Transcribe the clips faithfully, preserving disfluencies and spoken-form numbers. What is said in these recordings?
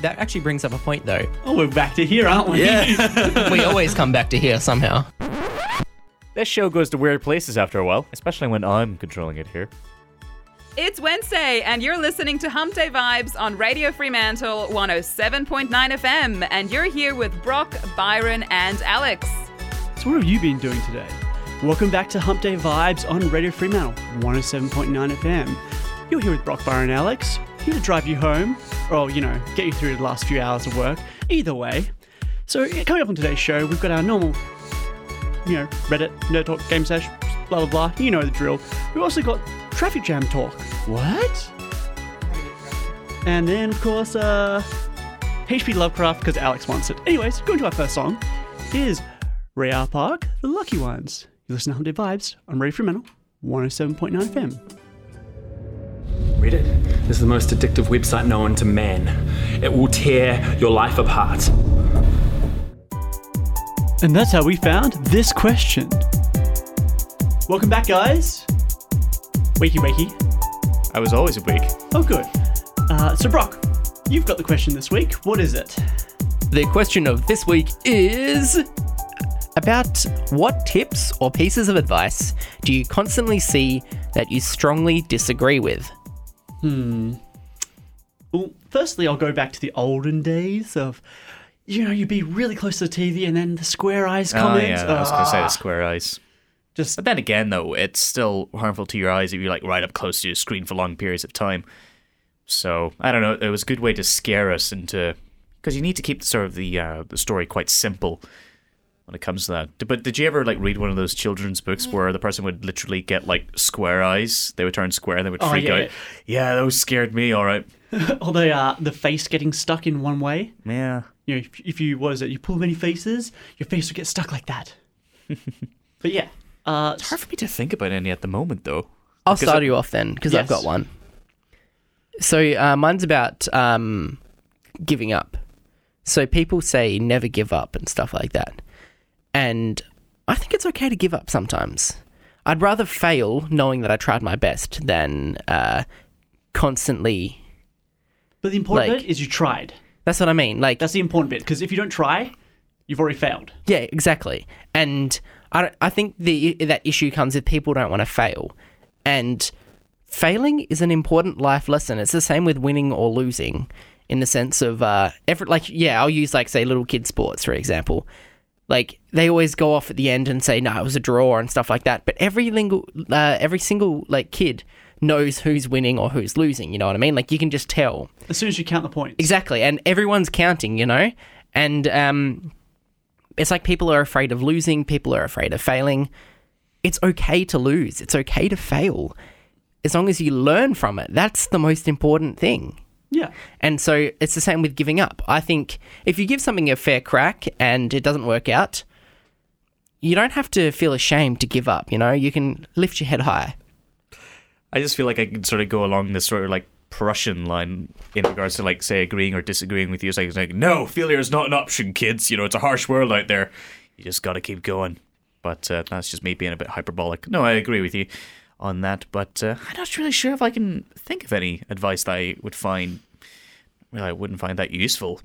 that actually brings up a point, though. Oh, we're back to here, aren't we? Yeah. We always come back to here somehow. This show goes to weird places after a while, especially when I'm controlling it here. It's Wednesday, and you're listening to Hump Day Vibes on Radio Fremantle one oh seven point nine F M, and you're here with Brock, Byron, and Alex. So what have you been doing today? Welcome back to Hump Day Vibes on Radio Fremantle one oh seven point nine F M. You're here with Brock, Byron, and Alex, here to drive you home, or, you know, get you through the last few hours of work, either way. So coming up on today's show, we've got our normal, you know, Reddit, Nerd Talk, Game Sesh, blah, blah, blah, you know the drill. We've also got traffic jam talk. What? And then, of course, uh, H P. Lovecraft, because Alex wants it. Anyways, going to our first song is Ray Park, The Lucky Ones. You listen to Hump Day Vibes on Radio Fremantle, one oh seven point nine F M. Reddit is the most addictive website known to man. It will tear your life apart. And that's how we found this question. Welcome back, guys. Wakey, wakey. I was always awake. Oh, good. Uh, so, Brock, you've got the question this week. What is it? The question of this week is about what tips or pieces of advice do you constantly see that you strongly disagree with? Hmm. Well, firstly, I'll go back to the olden days of, you know, you'd be really close to the T V and then the square eyes comment. Oh, yeah, I was ah. going to say the square eyes. Just, but then again, though, it's still harmful to your eyes if you're like right up close to your screen for long periods of time. So I don't know. It was a good way to scare us into, because you need to keep sort of the uh, the story quite simple when it comes to that. But did you ever like read one of those children's books where the person would literally get like square eyes? They would turn square and they would oh, freak yeah, out. Yeah. yeah, those scared me. All right. Or the uh, the face getting stuck in one way. Yeah. You know, if, if you what is it? You pull many faces, your face would get stuck like that. But yeah. Uh, it's hard for me to think about any at the moment, though. I'll start I- you off then, because yes. I've got one. So uh, mine's about um, giving up. So people say never give up and stuff like that. And I think it's okay to give up sometimes. I'd rather fail knowing that I tried my best than uh, constantly... But the important like, bit is you tried. That's what I mean. Like That's the important bit, because if you don't try, you've already failed. Yeah, exactly. And... I, don't, I think the that issue comes with people don't want to fail. And failing is an important life lesson. It's the same with winning or losing in the sense of, uh, every, like, yeah, I'll use, like, say, little kid sports, for example. Like, they always go off at the end and say, no, nah, it was a draw and stuff like that. But every, lingu- uh, every single, like, kid knows who's winning or who's losing, you know what I mean? Like, you can just tell. As soon as you count the points. Exactly. And everyone's counting, you know? And... um. It's like people are afraid of losing. People are afraid of failing. It's okay to lose. It's okay to fail. As long as you learn from it, that's the most important thing. Yeah. And so it's the same with giving up. I think if you give something a fair crack and it doesn't work out, you don't have to feel ashamed to give up. You know, you can lift your head high. I just feel like I can sort of go along this sort of like Prussian line in regards to like say agreeing or disagreeing with you. It's like, it's like no, failure is not an option, kids. You know, it's a harsh world out there. You just got to keep going. But uh, that's just me being a bit hyperbolic. No, I agree with you on that. But uh, I'm not really sure if I can think of any advice that I would find. Well, I wouldn't find that useful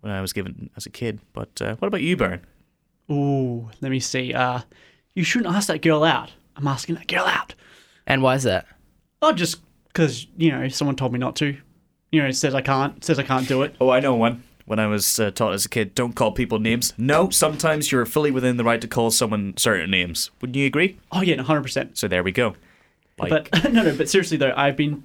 when I was given as a kid. But uh, what about you, Byron? Ooh, let me see. Uh, you shouldn't ask that girl out. I'm asking that girl out. And why is that? Oh, just. Because, you know, someone told me not to. You know, says I can't, says I can't do it. Oh, I know one. When I was uh, taught as a kid, don't call people names. No, sometimes you're fully within the right to call someone certain names. Wouldn't you agree? Oh, yeah, one hundred percent. So there we go. Like. But no, no, but seriously, though, I've been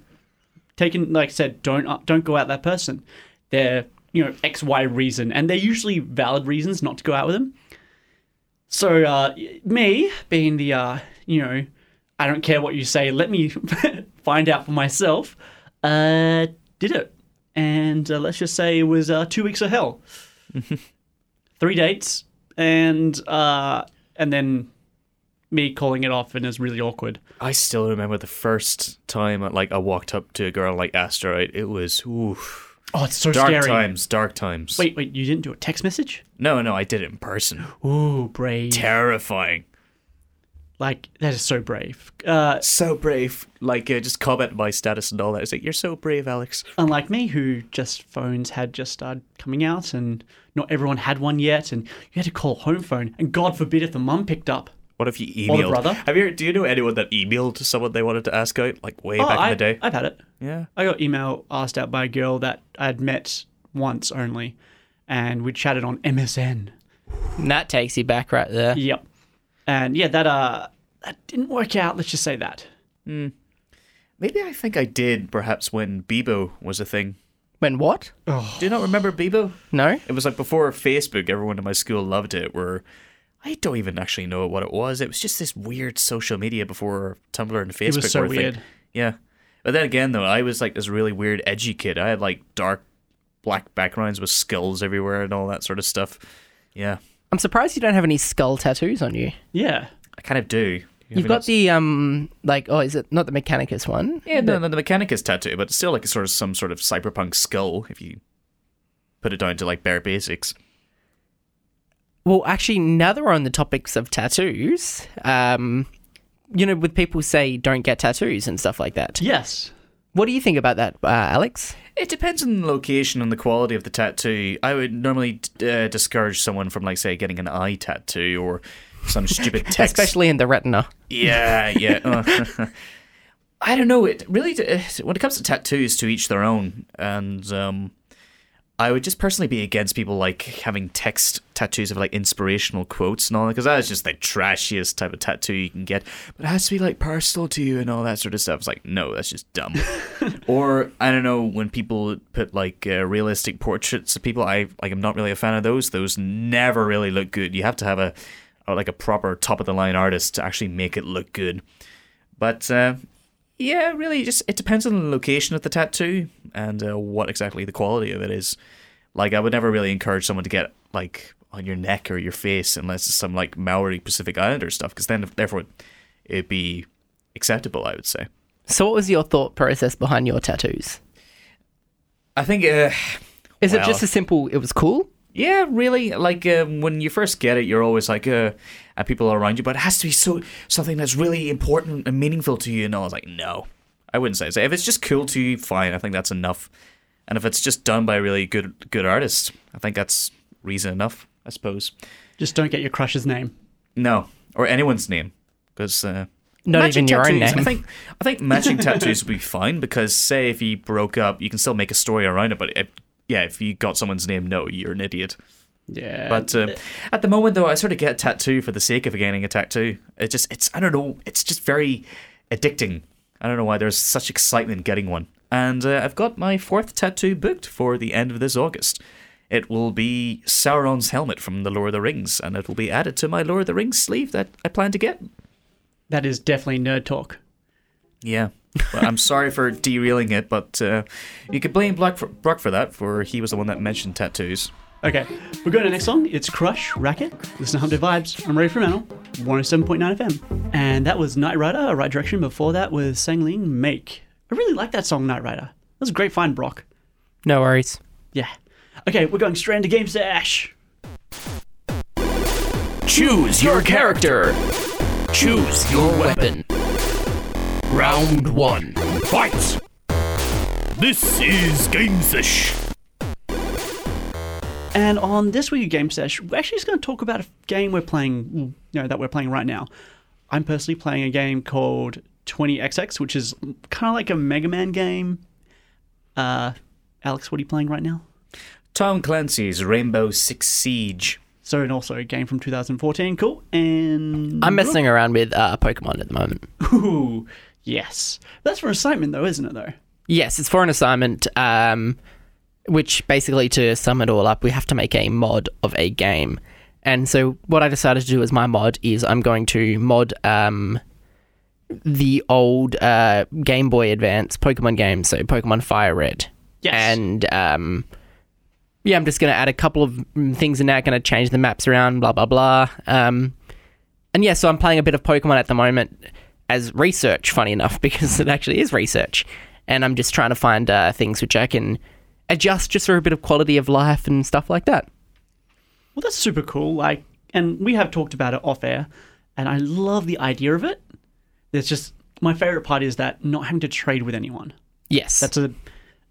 taken, like I said, don't uh, don't go out that person. They're, you know, X, Y reason. And they're usually valid reasons not to go out with them. So uh, me, being the, uh, you know, I don't care what you say, let me... find out for myself, uh, did it. And uh, let's just say it was uh, two weeks of hell. Three dates, and uh, and then me calling it off, and it was really awkward. I still remember the first time like I walked up to a girl like asked her out. It was, oof. Oh, it's so dark scary. Dark times, dark times. Wait, wait, you didn't do a text message? No, no, I did it in person. Ooh, brave. Terrifying. Like, that is so brave. Uh, so brave. Like, uh, just comment my status and all that. It's like, you're so brave, Alex. Unlike me, who just phones had just started coming out and not everyone had one yet. And you had to call home phone. And God forbid if the mum picked up. What if you emailed? Or the brother. Have you, do you know anyone that emailed someone they wanted to ask out? Like, way oh, back I, in the day? I've had it. Yeah. I got email asked out by a girl that I'd met once only. And we chatted on M S N. And that takes you back right there. Yep. And yeah, that uh, that didn't work out. Let's just say that. Mm. Maybe I think I did, perhaps when Bebo was a thing. When what? Oh. Do you not remember Bebo? No. It was like before Facebook. Everyone in my school loved it. Where I don't even actually know what it was. It was just this weird social media before Tumblr and Facebook. It was so were weird. Thing. Yeah. But then again, though, I was like this really weird, edgy kid. I had like dark, black backgrounds with skulls everywhere and all that sort of stuff. Yeah. I'm surprised you don't have any skull tattoos on you. Yeah. I kind of do. You You've got the, um, like, oh, is it not the Mechanicus one? Yeah, no, no, the Mechanicus tattoo, but it's still like a sort of some sort of cyberpunk skull if you put it down to, like, bare basics. Well, actually, now that we're on the topics of tattoos, um, you know, with people say don't get tattoos and stuff like that. Yes. What do you think about that, uh, Alex? It depends on the location and the quality of the tattoo. I would normally uh, discourage someone from, like, say, getting an eye tattoo or some stupid text. Especially in the retina. Yeah, yeah. uh, I don't know. It really, it, when it comes to tattoos, to each their own. And um, I would just personally be against people, like, having text tattoos of, like, inspirational quotes and all that, because that is just the trashiest type of tattoo you can get. But it has to be, like, personal to you and all that sort of stuff. It's like, no, that's just dumb. Or, I don't know, when people put, like, uh, realistic portraits of people, I, like, I'm not really a fan of those. Those never really look good. You have to have a, or, like, a proper top-of-the-line artist to actually make it look good. But, uh, yeah, really, just it depends on the location of the tattoo and uh, what exactly the quality of it is. Like, I would never really encourage someone to get, like, on your neck or your face unless it's some, like, Maori Pacific Islander stuff, because then, therefore, it'd be acceptable, I would say. So what was your thought process behind your tattoos? I think... Uh, is well, it just a simple, it was cool? Yeah, really. Like, um, when you first get it, you're always like, uh, and people are around you, but it has to be so something that's really important and meaningful to you. And I was like, no, I wouldn't say so. If it's just cool to you, fine. I think that's enough. And if it's just done by a really good, good artist, I think that's reason enough, I suppose. Just don't get your crush's name. No, or anyone's name. Because uh, not even your tattoos, own name. I think, I think matching tattoos would be fine, because, say, if you broke up, you can still make a story around it, but it... Yeah, if you got someone's name, no, you're an idiot. Yeah. But um, at the moment, though, I sort of get a tattoo for the sake of getting a tattoo. It just, it's, I don't know, it's just very addicting. I don't know why there's such excitement getting one. And uh, I've got my fourth tattoo booked for the end of this August. It will be Sauron's helmet from the Lord of the Rings, and it will be added to my Lord of the Rings sleeve that I plan to get. That is definitely nerd talk. Yeah. Well, I'm sorry for derailing it, but uh, you could blame Black for, Brock for that, for he was the one that mentioned tattoos. Okay, we're going to the next song. It's Crush Racket. Listen to Hump Day Vibes. I'm Ray Fremantle, one oh seven point nine F M. And that was Night Rider, Right Direction. Before that was Sangling Make. I really like that song, Night Rider. That was a great find, Brock. No worries. Yeah. Okay, we're going straight into Game Stash. Choose your character. Choose your weapon. Round one. Fight! This is Game Sesh. And on this week's Game Sesh, we're actually just going to talk about a game we're playing, you know, that we're playing right now. I'm personally playing a game called twenty X X, which is kind of like a Mega Man game. Uh, Alex, what are you playing right now? Tom Clancy's Rainbow Six Siege. So, and also a game from two thousand fourteen. Cool. And... I'm messing around with uh, Pokemon at the moment. Ooh. Yes. That's for an assignment, though, isn't it, though? Yes, it's for an assignment, um, which basically, to sum it all up, we have to make a mod of a game. And so what I decided to do as my mod is I'm going to mod um, the old uh, Game Boy Advance Pokemon games, so Pokemon Fire Red. Yes. And um, yeah, I'm just going to add a couple of things in there, going to change the maps around, blah, blah, blah. Um, and yeah, so I'm playing a bit of Pokemon at the moment. As research, funny enough, because it actually is research. And I'm just trying to find uh, things which I can adjust just for a bit of quality of life and stuff like that. Well, that's super cool. Like, and we have talked about it off air, And I love the idea of it. It's just, my favorite part is that not having to trade with anyone. Yes. That's a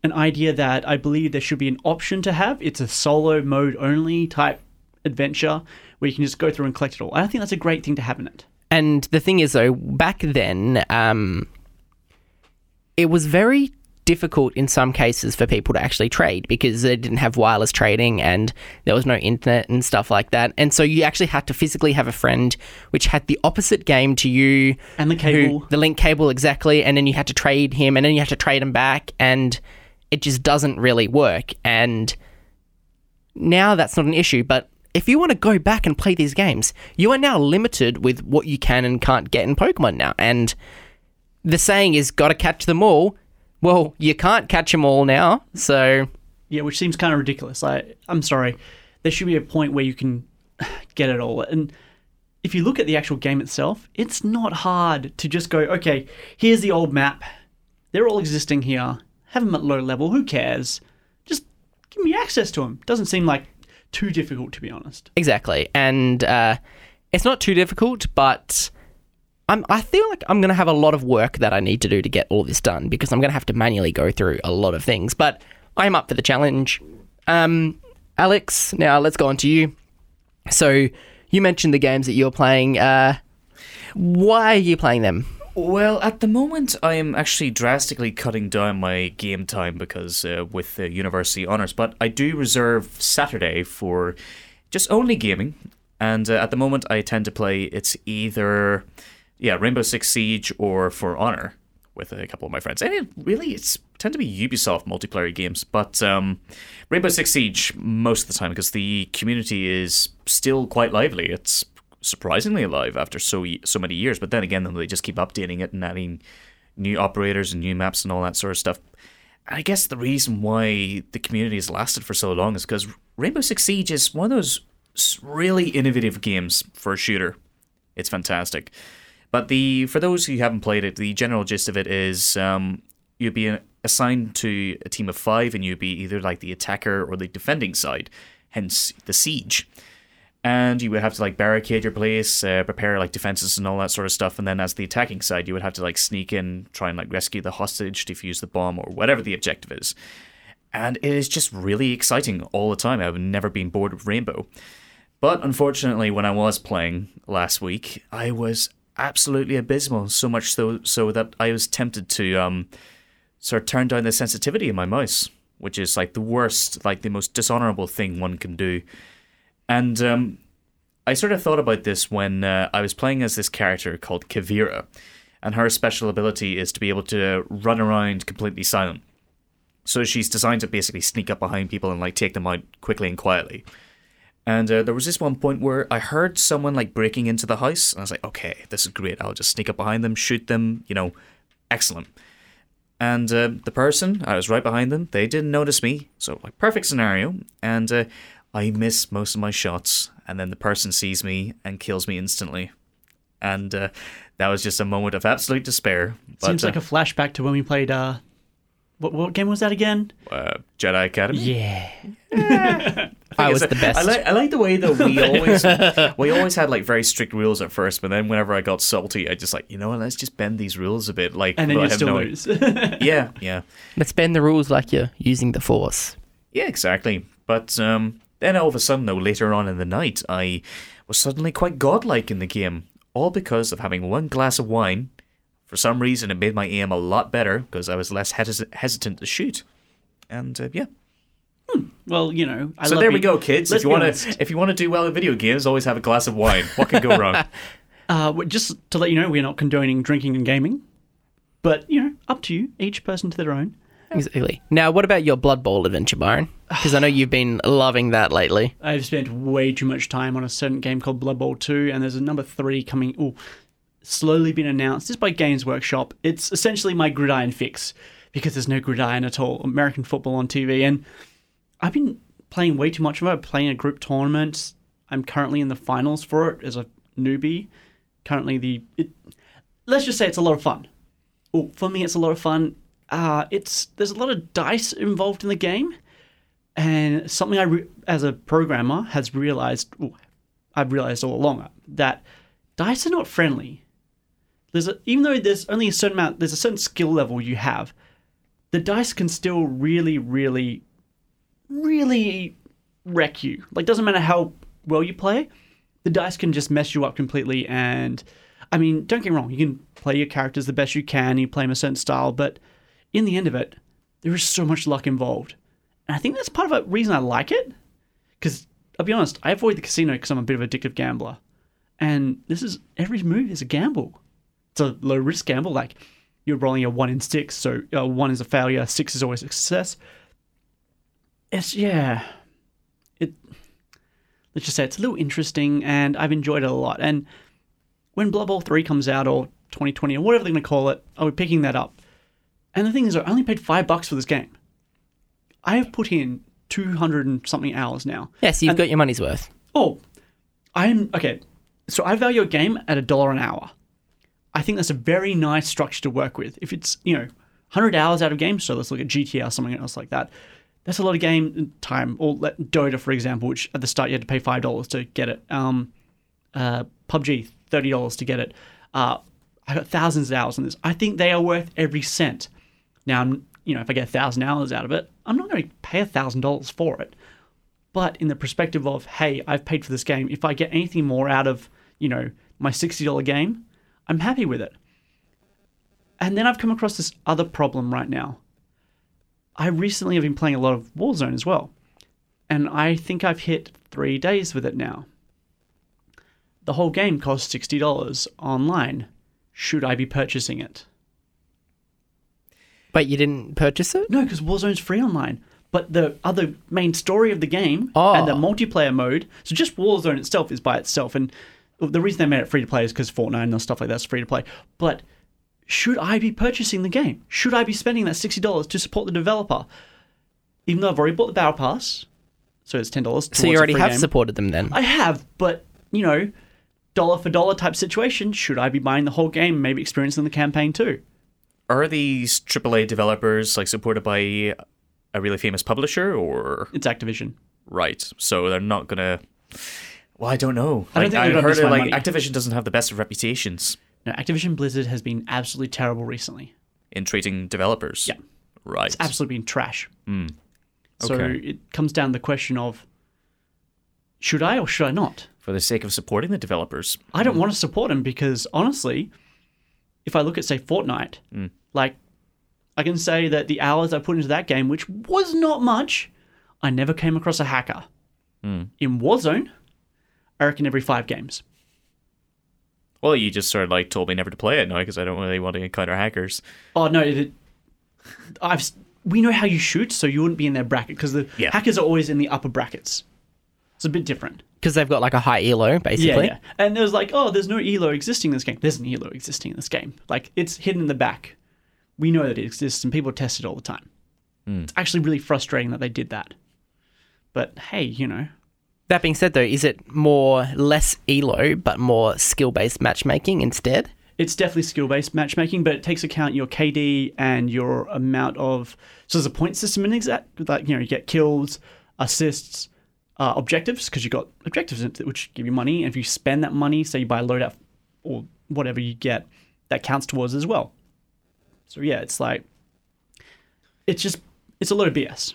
an idea that I believe there should be an option to have. It's a solo mode only type adventure where you can just go through and collect it all. I think that's a great thing to have in it. And the thing is, though, back then, um, it was very difficult in some cases for people to actually trade because they didn't have wireless trading and there was no internet and stuff like that. And so you actually had to physically have a friend which had the opposite game to you. And the cable. Who, the link cable, exactly. And then you had to trade him and then you had to trade him back. And it just doesn't really work. And now that's not an issue, but if you want to go back and play these games, you are now limited with what you can and can't get in Pokemon now. And the saying is, gotta catch them all. Well, you can't catch them all now, so... Yeah, which seems kind of ridiculous. I, I'm sorry. There should be a point where you can get it all. And if you look at the actual game itself, it's not hard to just go, okay, here's the old map. They're all existing here. Have them at low level. Who cares? Just give me access to them. Doesn't seem like... too difficult, to be honest. Exactly. And uh, it's not too difficult, but I'm, I feel like I'm going to have a lot of work that I need to do to get all this done because I'm going to have to manually go through a lot of things. But I'm up for the challenge. Um, Alex, now let's go on to you. So you mentioned the games that you're playing. Uh, why are you playing them? Well, at the moment, I am actually drastically cutting down my game time because uh, with the university honours, but I do reserve Saturday for just only gaming, and uh, at the moment, I tend to play, it's either, yeah, Rainbow Six Siege or For Honor with a couple of my friends, and it really, it's tend to be Ubisoft multiplayer games, but um, Rainbow Six Siege most of the time because the community is still quite lively. It's surprisingly alive after so so many years, but then again, they just keep updating it and adding new operators and new maps and all that sort of stuff. And I guess the reason why the community has lasted for so long is because Rainbow Six Siege is one of those really innovative games for a shooter. It's fantastic. But the for those who haven't played it, the general gist of it is um, you'd be assigned to a team of five, and you'd be either like the attacker or the defending side, hence the siege. And you would have to like barricade your place, uh, prepare like defenses and all that sort of stuff. And then as the attacking side, you would have to like sneak in, try and like rescue the hostage, defuse the bomb, or whatever the objective is. And it is just really exciting all the time. I've never been bored of Rainbow. But unfortunately, when I was playing last week, I was absolutely abysmal. So much so, so that I was tempted to um, sort of turn down the sensitivity of my mouse, which is like the worst, like the most dishonorable thing one can do. And um, I sort of thought about this when uh, I was playing as this character called Kavira, and her special ability is to be able to run around completely silent. So she's designed to basically sneak up behind people and like take them out quickly and quietly. And uh, there was this one point where I heard someone like breaking into the house, and I was like, okay, this is great. I'll just sneak up behind them, shoot them, you know, excellent. And uh, the person, I was right behind them. They didn't notice me, so like perfect scenario. And uh, I miss most of my shots, and then the person sees me and kills me instantly. And uh, that was just a moment of absolute despair. But, seems like uh, a flashback to when we played... Uh, what, what game was that again? Uh, Jedi Academy? Yeah. yeah. I, I was the best. I like, I like the way that we always we always had like very strict rules at first, but then whenever I got salty, I just like, you know what, let's just bend these rules a bit. Like, and then you still no lose. yeah, yeah. Let's bend the rules like you're using the Force. Yeah, exactly. But... um. Then all of a sudden, though, later on in the night, I was suddenly quite godlike in the game, all because of having one glass of wine. For some reason, it made my aim a lot better because I was less hes- hesitant to shoot. And uh, yeah. Hmm. Well, you know, I so love there we go, kids. If you want to, if you want to do well in video games, always have a glass of wine. What can go wrong? Uh, just to let you know, we're not condoning drinking and gaming, but you know, up to you. Each person to their own. Exactly. Now, what about your Blood Bowl adventure, Byron? Because I know you've been loving that lately. I've spent way too much time on a certain game called Blood Bowl two, and there's a number three coming, ooh, slowly been announced. It's by Games Workshop. It's essentially my gridiron fix, because there's no gridiron at all. American football on T V, and I've been playing way too much of it. I'm playing a group tournament. I'm currently in the finals for it as a newbie. Currently the... It, let's just say it's a lot of fun. Ooh, for me, it's a lot of fun. Uh, it's there's a lot of dice involved in the game, and something I, re- as a programmer, has realized, ooh, I've realized all along that dice are not friendly. There's a, even though there's only a certain amount, there's a certain skill level you have, the dice can still really, really, really wreck you. Like, doesn't matter how well you play, the dice can just mess you up completely. And I mean, don't get me wrong, you can play your characters the best you can, you play them a certain style, but in the end of it, there is so much luck involved. And I think that's part of the reason I like it, because I'll be honest, I avoid the casino because I'm a bit of an addictive gambler. And this is, every move is a gamble. It's a low risk gamble, like you're rolling a one in six, so uh, one is a failure, six is always a success. It's, yeah, it, let's just say it's a little interesting, and I've enjoyed it a lot. And when Blood Bowl three comes out, or twenty twenty, or whatever they're going to call it, I'll be picking that up. And the thing is, I only paid five bucks for this game. I have put in two hundred and something hours now. Yeah, so you've and, got your money's worth. Oh, I'm, okay. So I value a game at a dollar an hour. I think that's a very nice structure to work with. If it's, you know, one hundred hours out of games, so let's look at G T A or something else like that. That's a lot of game time. Or let, Dota, for example, which at the start you had to pay five dollars to get it. Um, uh, P U B G, thirty dollars to get it. Uh, I got thousands of hours on this. I think they are worth every cent. Now, I'm, you know, if I get one thousand hours out of it, I'm not going to pay one thousand dollars for it. But in the perspective of, hey, I've paid for this game. If I get anything more out of, you know, my sixty dollars game, I'm happy with it. And then I've come across this other problem right now. I recently have been playing a lot of Warzone as well. And I think I've hit three days with it now. The whole game costs sixty dollars online. Should I be purchasing it? But you didn't purchase it? No, because Warzone's free online. But the other main story of the game oh. and the multiplayer mode, so just Warzone itself is by itself. And the reason they made it free to play is because Fortnite and stuff like that's free to play. But should I be purchasing the game? Should I be spending that sixty dollars to support the developer? Even though I've already bought the Battle Pass, so it's ten dollars. So you already have game. Supported them then? I have, but, you know, dollar for dollar type situation, should I be buying the whole game, maybe experiencing the campaign too? Are these triple A developers like supported by a really famous publisher or? It's Activision. Right. So they're not going to... Well, I don't know. I don't like, think I've heard it, like, money. Activision doesn't have the best of reputations. No, Activision Blizzard has been absolutely terrible recently. In treating developers? Yeah. Right. It's absolutely been trash. Mm. Okay. So it comes down to the question of, should I or should I not? For the sake of supporting the developers. I don't mm. want to support them because, honestly, if I look at, say, Fortnite, mm. like, I can say that the hours I put into that game, which was not much, I never came across a hacker. Mm. In Warzone... I reckon every five games. Well, you just sort of like told me never to play it now because I don't really want to encounter hackers. Oh no, it, I've we know how you shoot, so you wouldn't be in their bracket because the yeah. hackers are always in the upper brackets. It's a bit different because they've got like a high E L O basically. Yeah, yeah. And there's like, oh, there's no E L O existing in this game. There's an E L O existing in this game. Like it's hidden in the back. We know that it exists, and people test it all the time. Mm. It's actually really frustrating that they did that. But hey, you know. That being said, though, is it more less E L O but more skill-based matchmaking instead? It's definitely skill-based matchmaking, but it takes account your K D and your amount of... So there's a point system in exact, like, you know, you get kills, assists, uh, objectives, because you've got objectives which give you money. And if you spend that money, say you buy a loadout or whatever you get, that counts towards as well. So, yeah, it's like... It's just... It's a load of B S.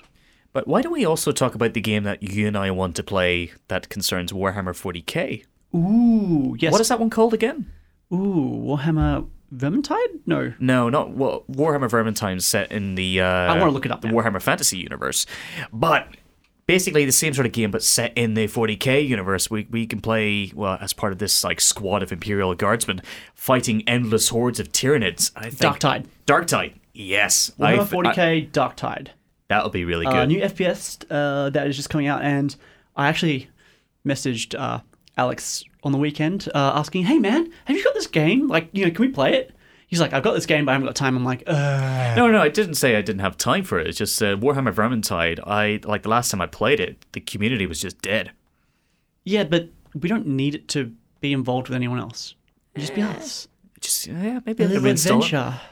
But why don't we also talk about the game that you and I want to play that concerns Warhammer forty K? Ooh, yes. What is that one called again? Ooh, Warhammer Vermintide? No. No, not well, Warhammer Vermintide set in the, uh, I want to look it up, the Warhammer Fantasy universe. But basically the same sort of game but set in the forty K universe. We we can play, well, as part of this like squad of Imperial Guardsmen fighting endless hordes of Tyranids. I think. Darktide. Darktide, yes. Warhammer forty K, I, Darktide. That'll be really good. Uh, new F P S uh, that is just coming out, and I actually messaged uh, Alex on the weekend uh, asking, "Hey man, have you got this game? Like, you know, can we play it?" He's like, "I've got this game, but I haven't got time." I'm like, "Uh." No, no, I didn't say I didn't have time for it. It's just uh, Warhammer Vermintide. I like the last time I played it, the community was just dead. Yeah, but we don't need it to be involved with anyone else. Just be us. Just yeah, maybe a little adventure. It.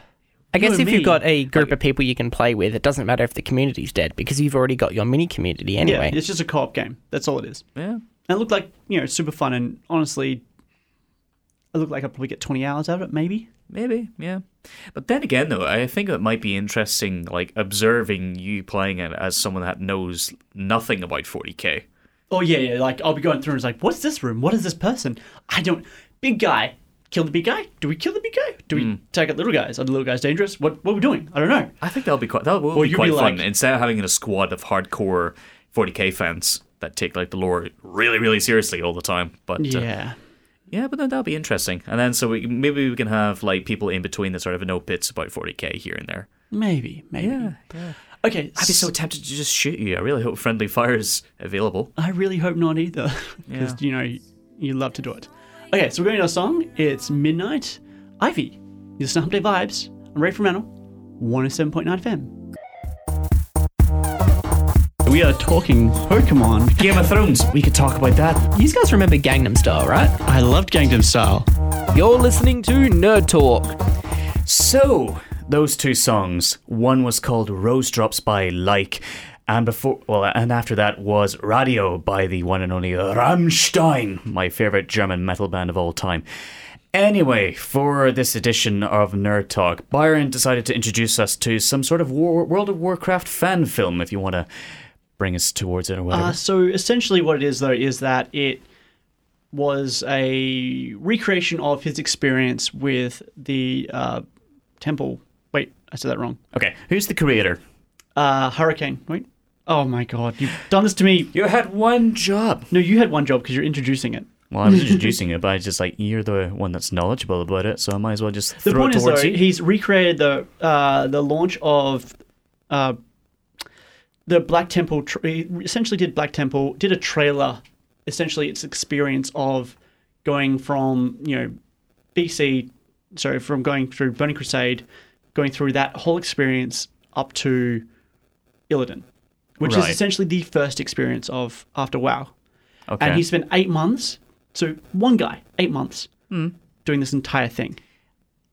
I guess if you've got a group of people you can play with, it doesn't matter if the community's dead because you've already got your mini community anyway. Yeah, it's just a co-op game. That's all it is. Yeah. And it looked like, you know, super fun and honestly, it looked like I'd probably get twenty hours out of it, maybe. Maybe, yeah. But then again, though, I think it might be interesting, like, observing you playing it as someone that knows nothing about forty K. Oh, yeah, yeah. Like, I'll be going through and it's like, what's this room? What is this person? I don't... Big guy. Kill the big guy? Do we kill the big guy? Do we mm. target little guys? Are the little guys dangerous? What What are we doing? I don't know. I think that'll be quite, that'll, well, be quite be fun. Like, instead of having a squad of hardcore forty K fans that take, like, the lore really, really seriously all the time. But yeah. Uh, yeah, but no, that'll be interesting. And then so we, maybe we can have, like, people in between that sort of know bits about forty K here and there. Maybe, maybe. Yeah, yeah. Okay, I'd be so tempted to just shoot you. I really hope friendly fire is available. I really hope not either, because, yeah. you know, you love to do it. Okay, so we're going to our song. It's Midnight Ivy. You're listening to Hump Day Vibes. I'm Ray Fremantle, one oh seven point nine F M. We are talking Pokemon. Game of Thrones. We could talk about that. You guys remember Gangnam Style, right? I loved Gangnam Style. You're listening to Nerd Talk. So... those two songs. One was called Rose Drops by Like, and before, well, and after that was Radio by the one and only Rammstein, my favourite German metal band of all time. Anyway, for this edition of Nerd Talk, Byron decided to introduce us to some sort of War- World of Warcraft fan film, if you want to bring us towards it or whatever. Uh, so essentially what it is, though, is that it was a recreation of his experience with the uh, temple... Wait, I said that wrong. Okay, who's the creator? Uh, Hurricane. Wait. Oh my God, you've done this to me. You had one job. No, you had one job because you're introducing it. Well, I was introducing it, but I just like, you're the one that's knowledgeable about it, so I might as well just throw it towards you. The point is, though, he's recreated the uh, the launch of uh, the Black Temple. Tra- essentially, did Black Temple did a trailer? Essentially, its experience of going from you know B C, sorry, from going through Burning Crusade. Going through that whole experience up to Illidan, which right. is essentially the first experience of after WoW. Okay. And he spent eight months, so one guy, eight months, mm. doing this entire thing.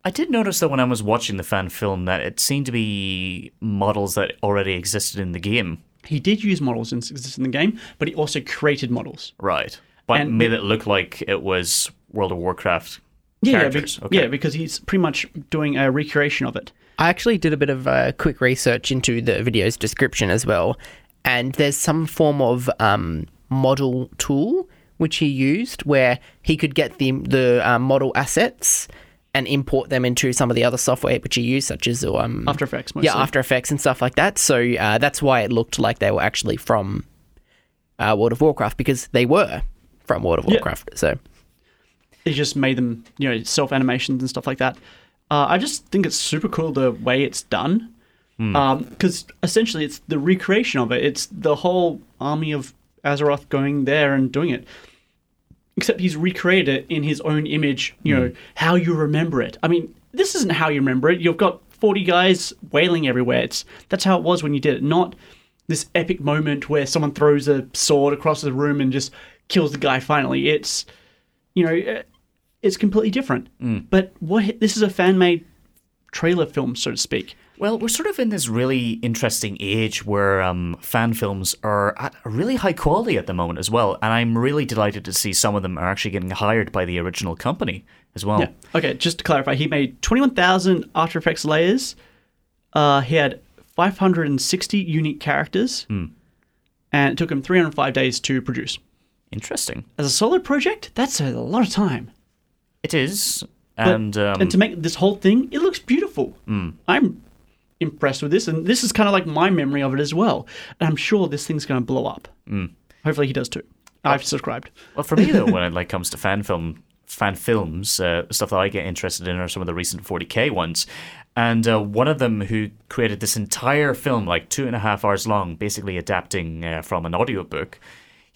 I did notice that when I was watching the fan film that it seemed to be models that already existed in the game. He did use models that existed in the game, but he also created models. Right. But and made it look like it was World of Warcraft. Yeah, yeah, be- okay. yeah, because he's pretty much doing a recreation of it. I actually did a bit of uh, quick research into the video's description as well, and there's some form of um, model tool which he used where he could get the the uh, model assets and import them into some of the other software which he used, such as um, After Effects. Mostly. Yeah, After Effects and stuff like that. So uh, that's why it looked like they were actually from uh, World of Warcraft, because they were from World of Warcraft. Yeah. So. They just made them, you know, self animations and stuff like that. Uh, I just think it's super cool the way it's done, because mm. um, essentially it's the recreation of it. It's the whole army of Azeroth going there and doing it, except he's recreated it in his own image. You mm. know how you remember it. I mean, this isn't how you remember it. You've got forty guys wailing everywhere. It's that's how it was when you did it. Not this epic moment where someone throws a sword across the room and just kills the guy. Finally, it's you know. It, It's completely different. Mm. But what this is a fan-made trailer film, so to speak. Well, we're sort of in this really interesting age where um, fan films are at really high quality at the moment as well. And I'm really delighted to see some of them are actually getting hired by the original company as well. Yeah. Okay, just to clarify, he made twenty-one thousand After Effects layers. Uh, he had five hundred sixty unique characters. Mm. And it took him three hundred five days to produce. Interesting. As a solo project, that's a lot of time. It is, and but, um, and to make this whole thing, it looks beautiful. Mm. I'm impressed with this, and this is kind of like my memory of it as well. And I'm sure this thing's going to blow up. Mm. Hopefully, he does too. Well, I've subscribed. Well, for me though, when it like comes to fan film, fan films, uh, stuff that I get interested in are some of the recent forty K ones. And uh, one of them who created this entire film, like two and a half hours long, basically adapting uh, from an audiobook.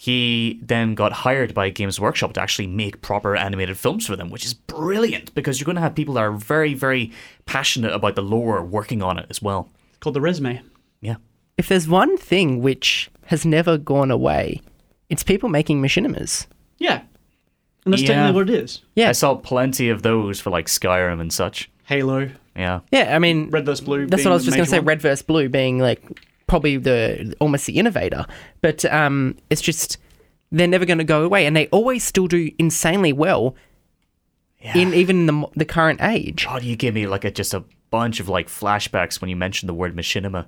He then got hired by Games Workshop to actually make proper animated films for them, which is brilliant because you're going to have people that are very, very passionate about the lore working on it as well. It's called the resume. Yeah. If there's one thing which has never gone away, it's people making machinimas. Yeah. And that's yeah. technically what it is. Yeah. I saw plenty of those for like Skyrim and such. Halo. Yeah. Yeah, I mean... Red versus Blue. That's what I was just going to say, Red versus Blue being like... probably the almost the innovator, but um, it's just they're never going to go away, and they always still do insanely well yeah. in even in the, the current age. Oh, you give me like a, just a bunch of like flashbacks when you mentioned the word machinima.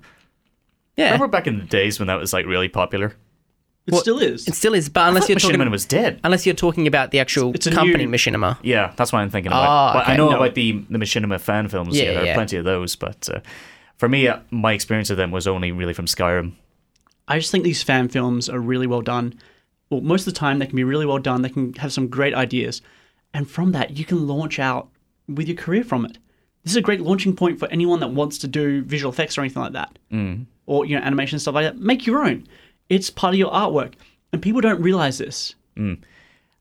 Yeah. Remember back in the days when that was like really popular? It well, still is. It still is, but unless you're talking... Machinima was dead. Unless you're talking about the actual it's, it's company new, Machinima. Yeah, that's what I'm thinking about. Oh, okay. But I know no. about the, the Machinima fan films. Yeah, yeah there yeah. are plenty of those, but uh, for me, uh, my experience of them was only really from Skyrim. I just think these fan films are really well done. Well, most of the time, they can be really well done. They can have some great ideas. And from that, you can launch out with your career from it. This is a great launching point for anyone that wants to do visual effects or anything like that. Mm. Or, you know, animation and stuff like that. Make your own. It's part of your artwork, and people don't realize this. Mm.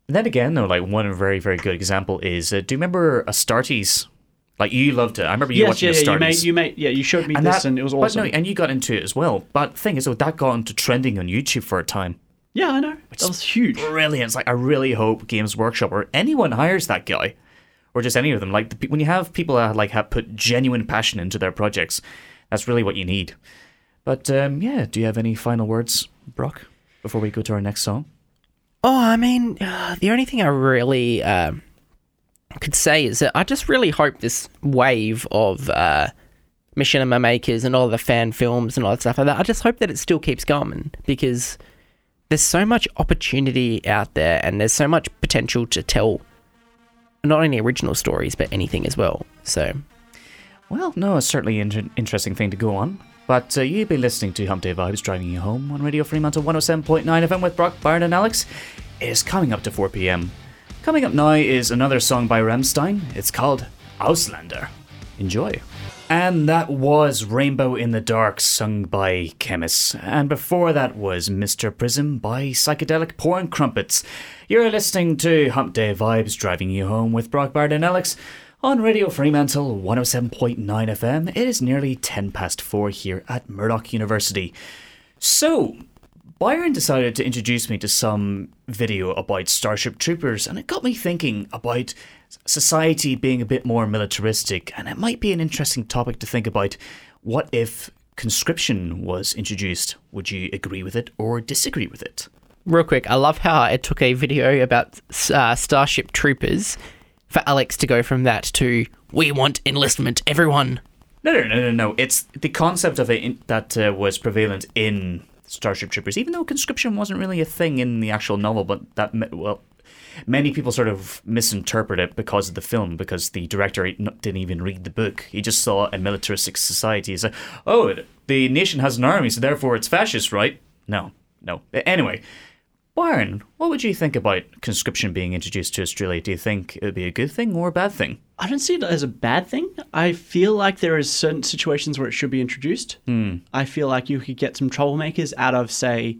And then again, though, like one very, very good example is, uh, do you remember Astartes? Like you loved it. I remember you yes, watching yeah, Astartes. Yeah, you made, you made, yeah, you showed me and this, that, and it was awesome. But no, and you got into it as well. But the thing is, though, that got into trending on YouTube for a time. Yeah, I know. That was huge. Brilliant. It's like, I really hope Games Workshop or anyone hires that guy, or just any of them. Like the, when you have people that like have put genuine passion into their projects, that's really what you need. But, um, yeah, do you have any final words, Brock, before we go to our next song? Oh, I mean, uh, the only thing I really uh, could say is that I just really hope this wave of uh, machinima makers and all the fan films and all that stuff like that, I just hope that it still keeps going, because there's so much opportunity out there and there's so much potential to tell not only original stories but anything as well. So, well, no, it's certainly an inter- interesting thing to go on. But uh, you've been listening to Hump Day Vibes Driving You Home on Radio Fremantle one oh seven point nine F M with Brock, Byron and Alex. It is coming up to four p.m. Coming up now is another song by Rammstein. It's called Ausländer. Enjoy. And that was Rainbow in the Dark, sung by Chemists. And before that was Mister Prism by Psychedelic Porn Crumpets. You're listening to Hump Day Vibes Driving You Home with Brock, Byron and Alex. On Radio Fremantle one oh seven point nine F M, it is nearly ten past four here at Murdoch University. So, Byron decided to introduce me to some video about Starship Troopers, and it got me thinking about society being a bit more militaristic, and it might be an interesting topic to think about. What if conscription was introduced? Would you agree with it or disagree with it? Real quick, I love how it took a video about uh, Starship Troopers for Alex to go from that to, we want enlistment, everyone. No, no, no, no, no. It's the concept of it in, that uh, was prevalent in Starship Troopers, even though conscription wasn't really a thing in the actual novel, but that, well, many people sort of misinterpret it because of the film, because the director didn't even read the book. He just saw a militaristic society as a, oh, the nation has an army, so therefore it's fascist, right? No, no. Anyway, Byron, what would you think about conscription being introduced to Australia? Do you think it would be a good thing or a bad thing? I don't see it as a bad thing. I feel like there is certain situations where it should be introduced. Mm. I feel like you could get some troublemakers out of, say,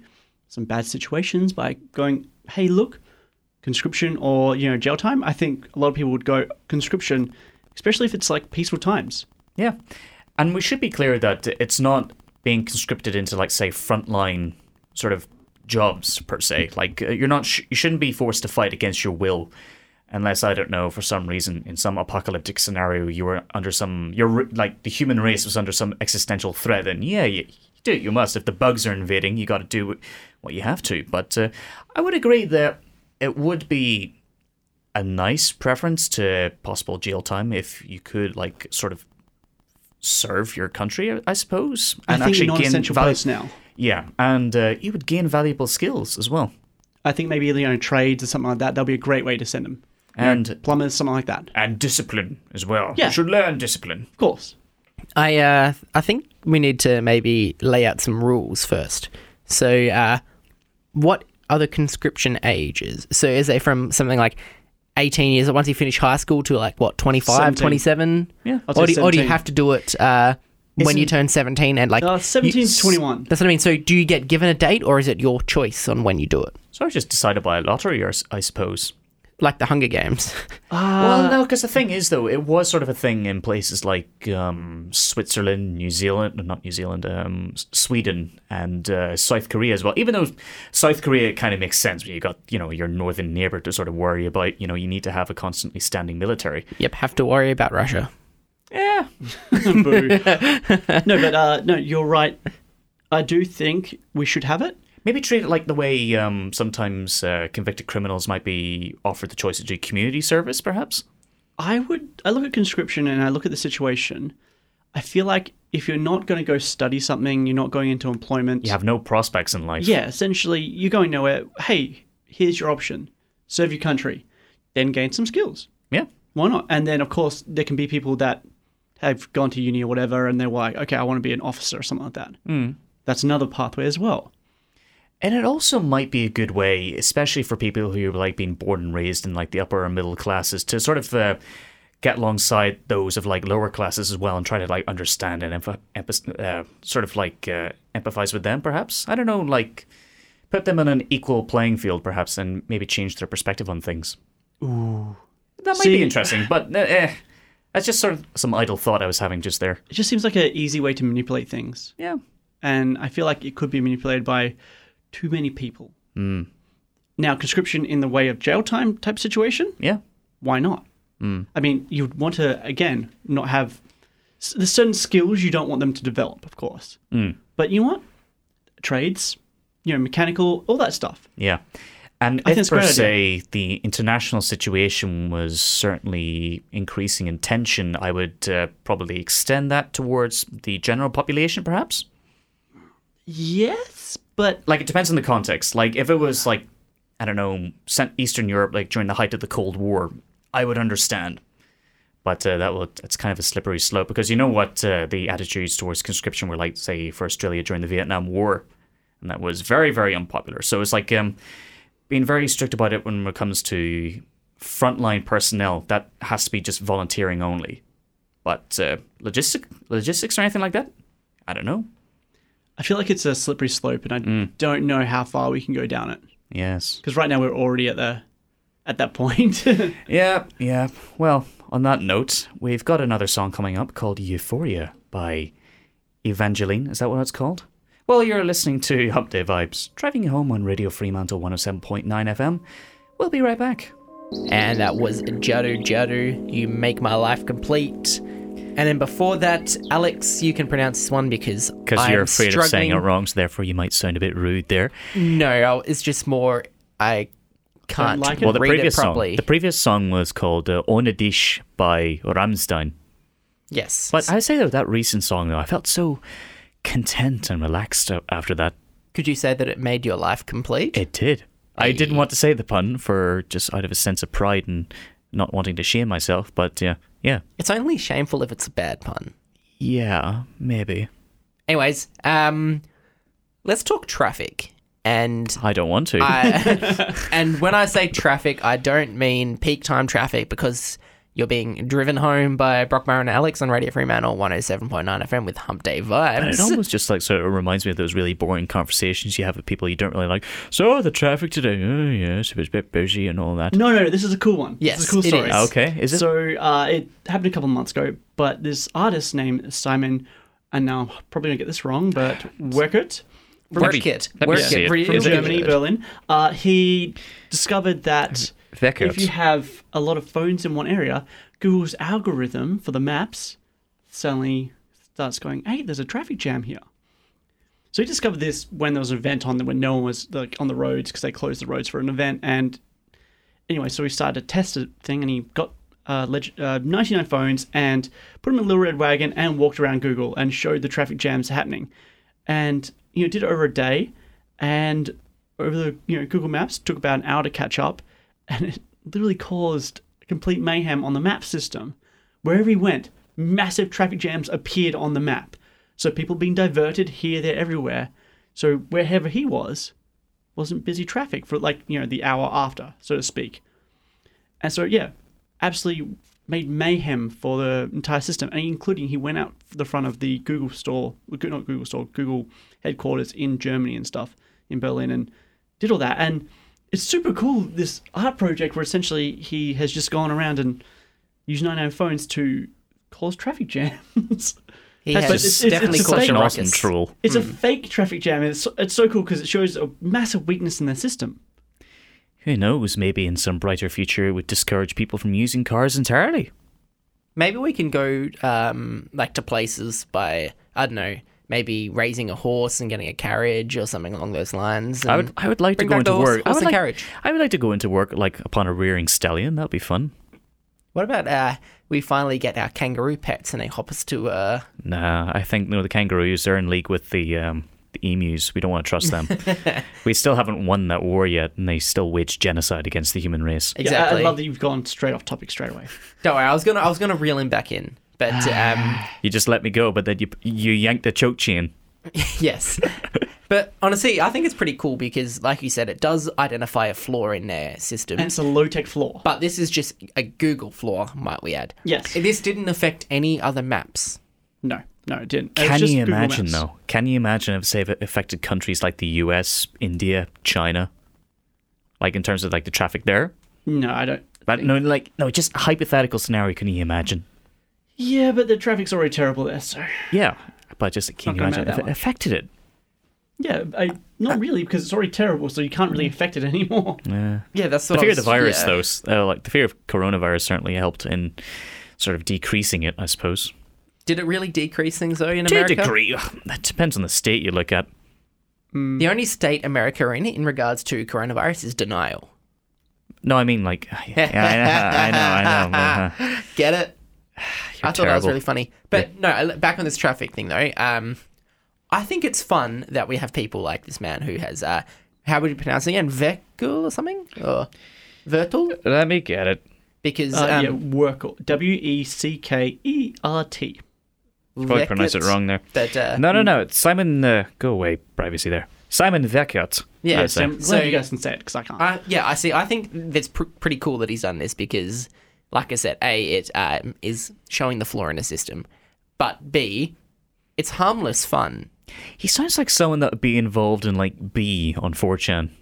some bad situations by going, hey, look, conscription or, you know, jail time. I think a lot of people would go conscription, especially if it's like peaceful times. Yeah. And we should be clear that it's not being conscripted into, like, say, frontline sort of jobs per se. Like you're not sh- you shouldn't be forced to fight against your will, unless, I don't know, for some reason in some apocalyptic scenario you were under some you're like the human race was under some existential threat, and yeah you, you do you must if the bugs are invading, you got to do what you have to. But uh, I would agree that it would be a nice preference to possible jail time if you could like sort of serve your country, I suppose, and I think actually gain value now. Yeah, and uh, you would gain valuable skills as well. I think maybe, you know, trades or something like that, that would be a great way to send them. And you know, plumbers, something like that. And discipline as well. Yeah. You should learn discipline. Of course. I uh, I think we need to maybe lay out some rules first. So uh, what are the conscription ages? So is it from something like eighteen years, once you finish high school, to like, what, twenty-five, twenty-seven? Yeah. Or do, or do you have to do it... Uh, Isn't, when you turn seventeen and like... Uh, seventeen you, to twenty-one. That's what I mean. So do you get given a date or is it your choice on when you do it? So it's just decided by a lottery, or, I suppose. Like the Hunger Games. Uh, well, no, because the thing is, though, it was sort of a thing in places like um, Switzerland, New Zealand, not New Zealand, um, Sweden and uh, South Korea as well. Even though South Korea kind of makes sense when you got, you know, your northern neighbour to sort of worry about, you know, you need to have a constantly standing military. Yep, have to worry about Russia. Yeah. Boo. No, but uh, no, you're right. I do think we should have it. Maybe treat it like the way um, sometimes uh, convicted criminals might be offered the choice to do community service, perhaps. I would, I look at conscription and I look at the situation. I feel like if you're not going to go study something, you're not going into employment. You have no prospects in life. Yeah, essentially, you're going nowhere. Hey, here's your option. Serve your country, then gain some skills. Yeah. Why not? And then, of course, there can be people that have gone to uni or whatever, and they're like, okay, I want to be an officer or something like that. Mm. That's another pathway as well. And it also might be a good way, especially for people who are like being born and raised in like the upper and middle classes, to sort of uh, get alongside those of like lower classes as well and try to like understand and emph- emph- uh, sort of like uh, empathize with them, perhaps. I don't know, like put them on an equal playing field, perhaps, and maybe change their perspective on things. Ooh, that might See, be interesting, but uh, eh, that's just sort of some idle thought I was having just there. It just seems like an easy way to manipulate things. Yeah, and I feel like it could be manipulated by too many people. Mm. Now, conscription in the way of jail time type situation? Yeah. Why not? Mm. I mean, you'd want to, again, not have... There's certain skills you don't want them to develop, of course. Mm. But you know what? Trades, you know, mechanical, all that stuff. Yeah. And I if, per se, the international situation was certainly increasing in tension, I would uh, probably extend that towards the general population, perhaps? Yes, but... Like, it depends on the context. Like, if it was, like, I don't know, Eastern Europe, like, during the height of the Cold War, I would understand. But uh, that would, it's kind of a slippery slope, because you know what uh, the attitudes towards conscription were like, say, for Australia during the Vietnam War, and that was very, very unpopular. So it's like um, being very strict about it when it comes to frontline personnel. That has to be just volunteering only. But uh, logistic, logistics or anything like that? I don't know. I feel like it's a slippery slope, and I mm. don't know how far we can go down it. Yes. Because right now we're already at the at that point. yeah, yeah. Well, on that note, we've got another song coming up called Euphoria by Evangeline. Is that what it's called? Well, you're listening to Update Vibes, driving you home on Radio Fremantle one oh seven point nine F M. We'll be right back. And that was Jadu Jadu, You Make My Life Complete. And then before that, Alex, you can pronounce this one because I'm Because you're afraid struggling. of saying it wrong, so therefore you might sound a bit rude there. No, it's just more I can't like well, the read previous it properly. Song, the previous song was called uh, Ohne Dich by Rammstein. Yes. But I say that with that recent song, though, I felt so content and relaxed after that. Could you say that it made your life complete? It did. Hey. I didn't want to say the pun for just out of a sense of pride and not wanting to shame myself, but yeah. Yeah. It's only shameful if it's a bad pun. Yeah, maybe. Anyways, um, let's talk traffic. And I don't want to. I, and when I say traffic, I don't mean peak time traffic, because you're being driven home by Brock, Byron, and Alex on Radio Fremantle one oh seven point nine F M with Hump Day Vibes. And it almost just like sort of reminds me of those really boring conversations you have with people you don't really like. So the traffic today, oh yes, it was a bit busy and all that. No, no, this is a cool one. Yes, this is a cool story. Is. Okay, is it? So uh, it happened a couple of months ago, but this artist named Simon, and now I'm probably going to get this wrong, but Workert. Workert. Workert from Germany, Berlin. Uh, he discovered that... If you have a lot of phones in one area, Google's algorithm for the maps suddenly starts going, hey, there's a traffic jam here. So he discovered this when there was an event on when no one was like on the roads, because they closed the roads for an event. And anyway, so he started to test a thing, and he got uh, leg- uh, ninety-nine phones and put them in a little red wagon and walked around Google and showed the traffic jams happening. And, you know, did it over a day, and over the, you know, Google Maps took about an hour to catch up. And it literally caused complete mayhem on the map system. Wherever he went, massive traffic jams appeared on the map. So people being diverted here, there, everywhere. So wherever he was, wasn't busy traffic for like, you know, the hour after, so to speak. And so, yeah, absolutely made mayhem for the entire system. And including he went out the front of the Google store, not Google store, Google headquarters in Germany and stuff, in Berlin, and did all that. And it's super cool, this art project where essentially he has just gone around and used ninety-nine phones to cause traffic jams. He has it's, it's, definitely it's caused an awesome troll. It's mm. a fake traffic jam. And it's, it's so cool because it shows a massive weakness in their system. Who knows, maybe in some brighter future it would discourage people from using cars entirely. Maybe we can go um, like to places by, I don't know, maybe raising a horse and getting a carriage or something along those lines. I would, I would like to go into horse, work. Horse I would and like, carriage. I would like to go into work like upon a rearing stallion. That'd be fun. What about uh, we finally get our kangaroo pets and they hop us to... Uh... Nah, I think no, the kangaroos are in league with the, um, the emus. We don't want to trust them. We still haven't won that war yet, and they still wage genocide against the human race. Exactly. Yeah, I love that you've gone straight off topic straight away. Don't worry, I was gonna, I was gonna reel him back in, but um... you just let me go, but then you you yanked the choke chain. Yes. But honestly, I think it's pretty cool because, like you said, it does identify a flaw in their system. And it's a low-tech flaw. But this is just a Google flaw, might we add. Yes. This didn't affect any other maps. No, no, it didn't. Can it was just you imagine, Google Maps. though? Can you imagine if, say, if it affected countries like the U S, India, China? Like, in terms of, like, the traffic there? No, I don't. But think... no, like, no, just a hypothetical scenario, can you imagine? Yeah, but the traffic's already terrible there, so... Yeah, but just, can you imagine if it affected it? Yeah, I, not really, because it's already terrible, so you can't really affect it anymore. Yeah, yeah, that's what the fear was, of the virus, yeah. though. Uh, like the fear of coronavirus certainly helped in sort of decreasing it, I suppose. Did it really decrease things though in to America? To a degree, that depends on the state you look at. Mm. The only state America in in regards to coronavirus is denial. No, I mean like, yeah, I know, I know, I know. Get it? You're I thought terrible. That was really funny, but yeah. no, back on this traffic thing though. Um, I think it's fun that we have people like this man who has, uh, how would you pronounce it again? Verkul or something? Or Vertul? Let me get it. Because, uh, um, yeah, Werkel. W E C K E R T. You probably pronounced it wrong there. But, uh, no, no, no. It's Simon, uh, go away, privacy there. Simon Verkert. Yeah, Sam, so you guys can say it because I can't. Uh, yeah, I see. I think that's pr- pretty cool that he's done this because, like I said, A, it uh, is showing the flaw in a system, but B, it's harmless fun. He sounds like someone that would be involved in, like, B on four chan,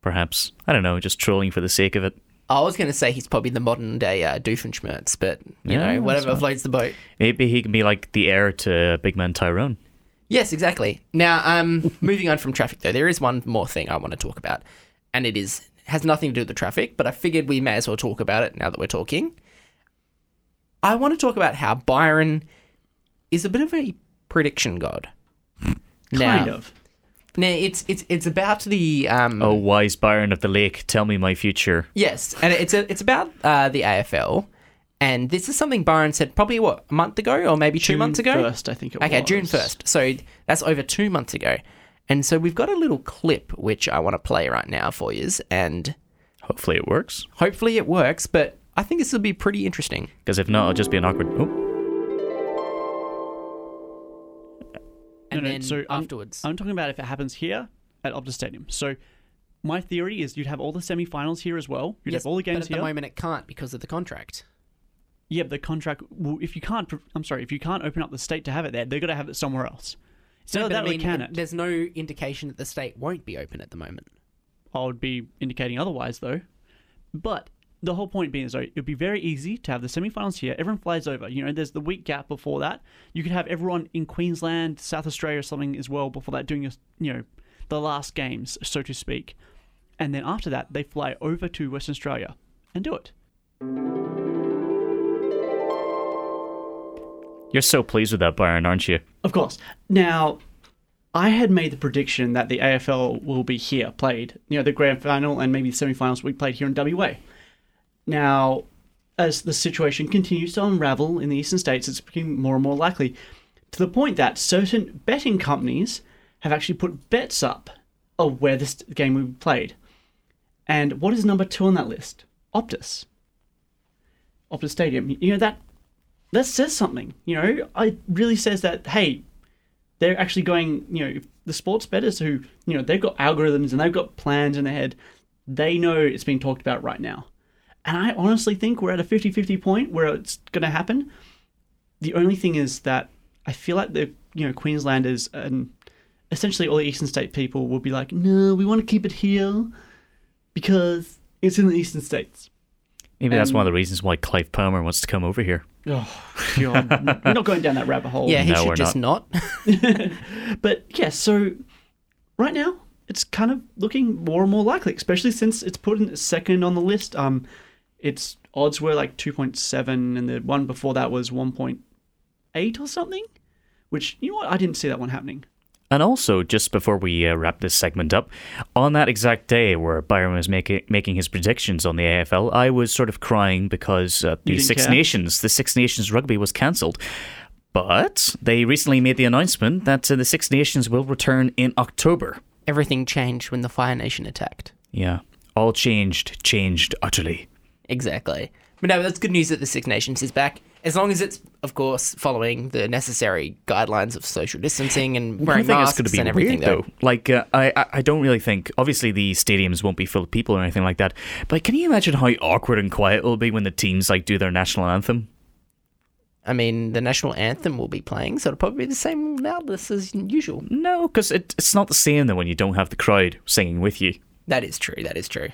perhaps. I don't know, just trolling for the sake of it. I was going to say he's probably the modern-day uh, Doofenshmirtz, but, you yeah, know, whatever right. floats the boat. Maybe he can be, like, the heir to Big Man Tyrone. Yes, exactly. Now, um, moving on from traffic, though, there is one more thing I want to talk about, and it is has nothing to do with the traffic, but I figured we may as well talk about it now that we're talking. I want to talk about how Byron is a bit of a prediction god. Now, kind of. Now it's it's it's about the um, oh wise Byron of the Lake, tell me my future. Yes, and it's a, it's about uh, the A F L, and this is something Byron said probably what a month ago or maybe two June months ago. first, I think it okay, was. Okay, June first. So that's over two months ago, and so we've got a little clip which I want to play right now for yous, and hopefully it works. Hopefully it works, but I think this will be pretty interesting. Because if not, it'll just be an awkward. Oh. And no, no, then so afterwards. I'm, I'm talking about if it happens here at Optus Stadium. So my theory is you'd have all the semi-finals here as well. You'd yes, have all the games here. But at here. the moment it can't because of the contract. Yeah, but the contract... Well, if you can't... I'm sorry, if you can't open up the state to have it there, they've got to have it somewhere else. So no, that I mean, can it. There's no indication that the state won't be open at the moment. I would be indicating otherwise, though. But the whole point being is, though, it would be very easy to have the semi-finals here. Everyone flies over. You know, there's the week gap before that. You could have everyone in Queensland, South Australia or something as well before that doing, your, you know, the last games, so to speak. And then after that, they fly over to Western Australia and do it. You're so pleased with that, Byron, aren't you? Of course. Now, I had made the prediction that the A F L will be here played. You know, the grand final and maybe the semi-finals will be played here in W A. Now, as the situation continues to unravel in the eastern states, it's becoming more and more likely, to the point that certain betting companies have actually put bets up of where this game will be played. And what is number two on that list? Optus. Optus Stadium. You know, that that says something. You know, it really says that, hey, they're actually going, you know, the sports bettors who, you know, they've got algorithms and they've got plans in their head. They know it's being talked about right now. And I honestly think we're at a fifty-fifty point where it's going to happen. The only thing is that I feel like the you know Queenslanders and essentially all the eastern state people will be like, no, we want to keep it here because it's in the eastern states. Maybe and that's one of the reasons why Clive Palmer wants to come over here. Oh, God. We're not going down that rabbit hole. Yeah, he no, should just not. not. But yeah, so right now it's kind of looking more and more likely, especially since it's put in second on the list. Um. Its odds were like two point seven, and the one before that was one point eight or something, which, you know what, I didn't see that one happening. And also, just before we uh, wrap this segment up, on that exact day where Byron was making making his predictions on the A F L, I was sort of crying because uh, the Six care. Nations, the Six Nations rugby was cancelled. But they recently made the announcement that uh, the Six Nations will return in October. Everything changed when the Fire Nation attacked. Yeah, all changed, changed utterly. Exactly. But no, that's good news that the Six Nations is back. As long as it's, of course, following the necessary guidelines of social distancing and wearing masks it's be and everything, weird, though. though. Like, uh, I, I don't really think... Obviously, the stadiums won't be full of people or anything like that. But can you imagine how awkward and quiet it will be when the teams, like, do their national anthem? I mean, the national anthem will be playing, so it'll probably be the same loudness as usual. No, because it, it's not the same, though, when you don't have the crowd singing with you. That is true, that is true.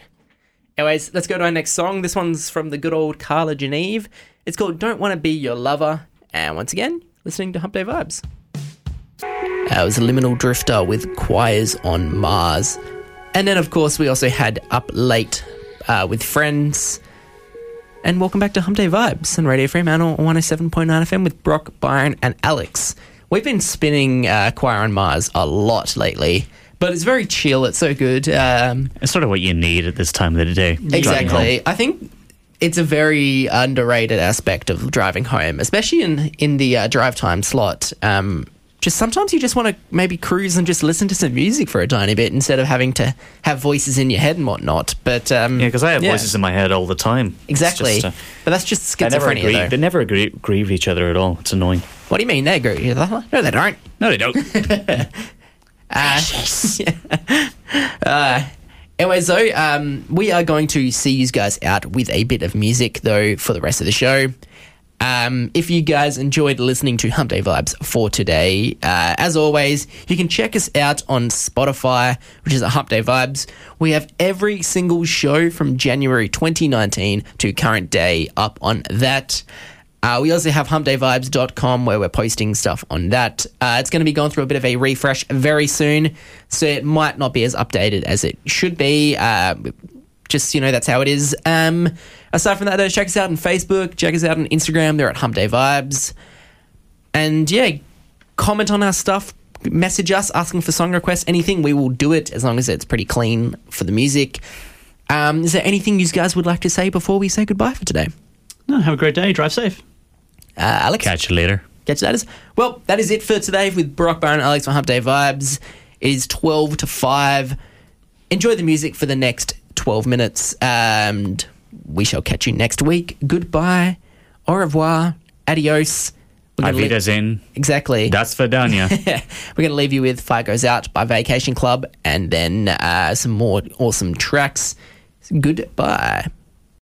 Anyways, let's go to our next song. This one's from the good old Carla Geneve. It's called Don't Wanna Be Your Lover. And once again, listening to Hump Day Vibes. That was Liminal Drifter with Choirs on Mars. And then, of course, we also had Up Late uh, with Friends. And welcome back to Hump Day Vibes on Radio Fremantle one oh seven point nine F M with Brock, Byron and Alex. We've been spinning uh, Choir on Mars a lot lately. But it's very chill. It's so good. Um, it's sort of what you need at this time of the day. Exactly. I think it's a very underrated aspect of driving home, especially in, in the uh, drive time slot. Um, just sometimes you just want to maybe cruise and just listen to some music for a tiny bit instead of having to have voices in your head and whatnot. But um, yeah, because I have yeah. voices in my head all the time. Exactly. Just, uh, but that's just schizophrenia, never agree, though. They never agree, agree with each other at all. It's annoying. What do you mean they agree with each other? No, they don't. No, they don't. Uh, yeah. uh, anyway, so um, we are going to see you guys out with a bit of music, though, for the rest of the show. Um, if you guys enjoyed listening to Hump Day Vibes for today, uh, as always, you can check us out on Spotify, which is at Hump Day Vibes. We have every single show from January twenty nineteen to current day up on that. Uh, we also have hump day vibes dot com where we're posting stuff on that. Uh, it's going to be going through a bit of a refresh very soon, so it might not be as updated as it should be. Uh, just, you know, that's how it is. Um, aside from that, though, check us out on Facebook, check us out on Instagram. They're at Hump Day Vibes. And, yeah, comment on our stuff, message us asking for song requests, anything. We will do it as long as it's pretty clean for the music. Um, is there anything you guys would like to say before we say goodbye for today? No, have a great day. Drive safe. Uh, Alex? Catch you later. Catch you later. Well, that is it for today with Brock, Byron and Alex on Hump Day Vibes. It is twelve to five. Enjoy the music for the next twelve minutes. And we shall catch you next week. Goodbye. Au revoir. Adios. Wiedersehen. Exactly. Das Verdania. We're going to leave you with Fire Goes Out by Vacation Club and then uh, some more awesome tracks. Goodbye.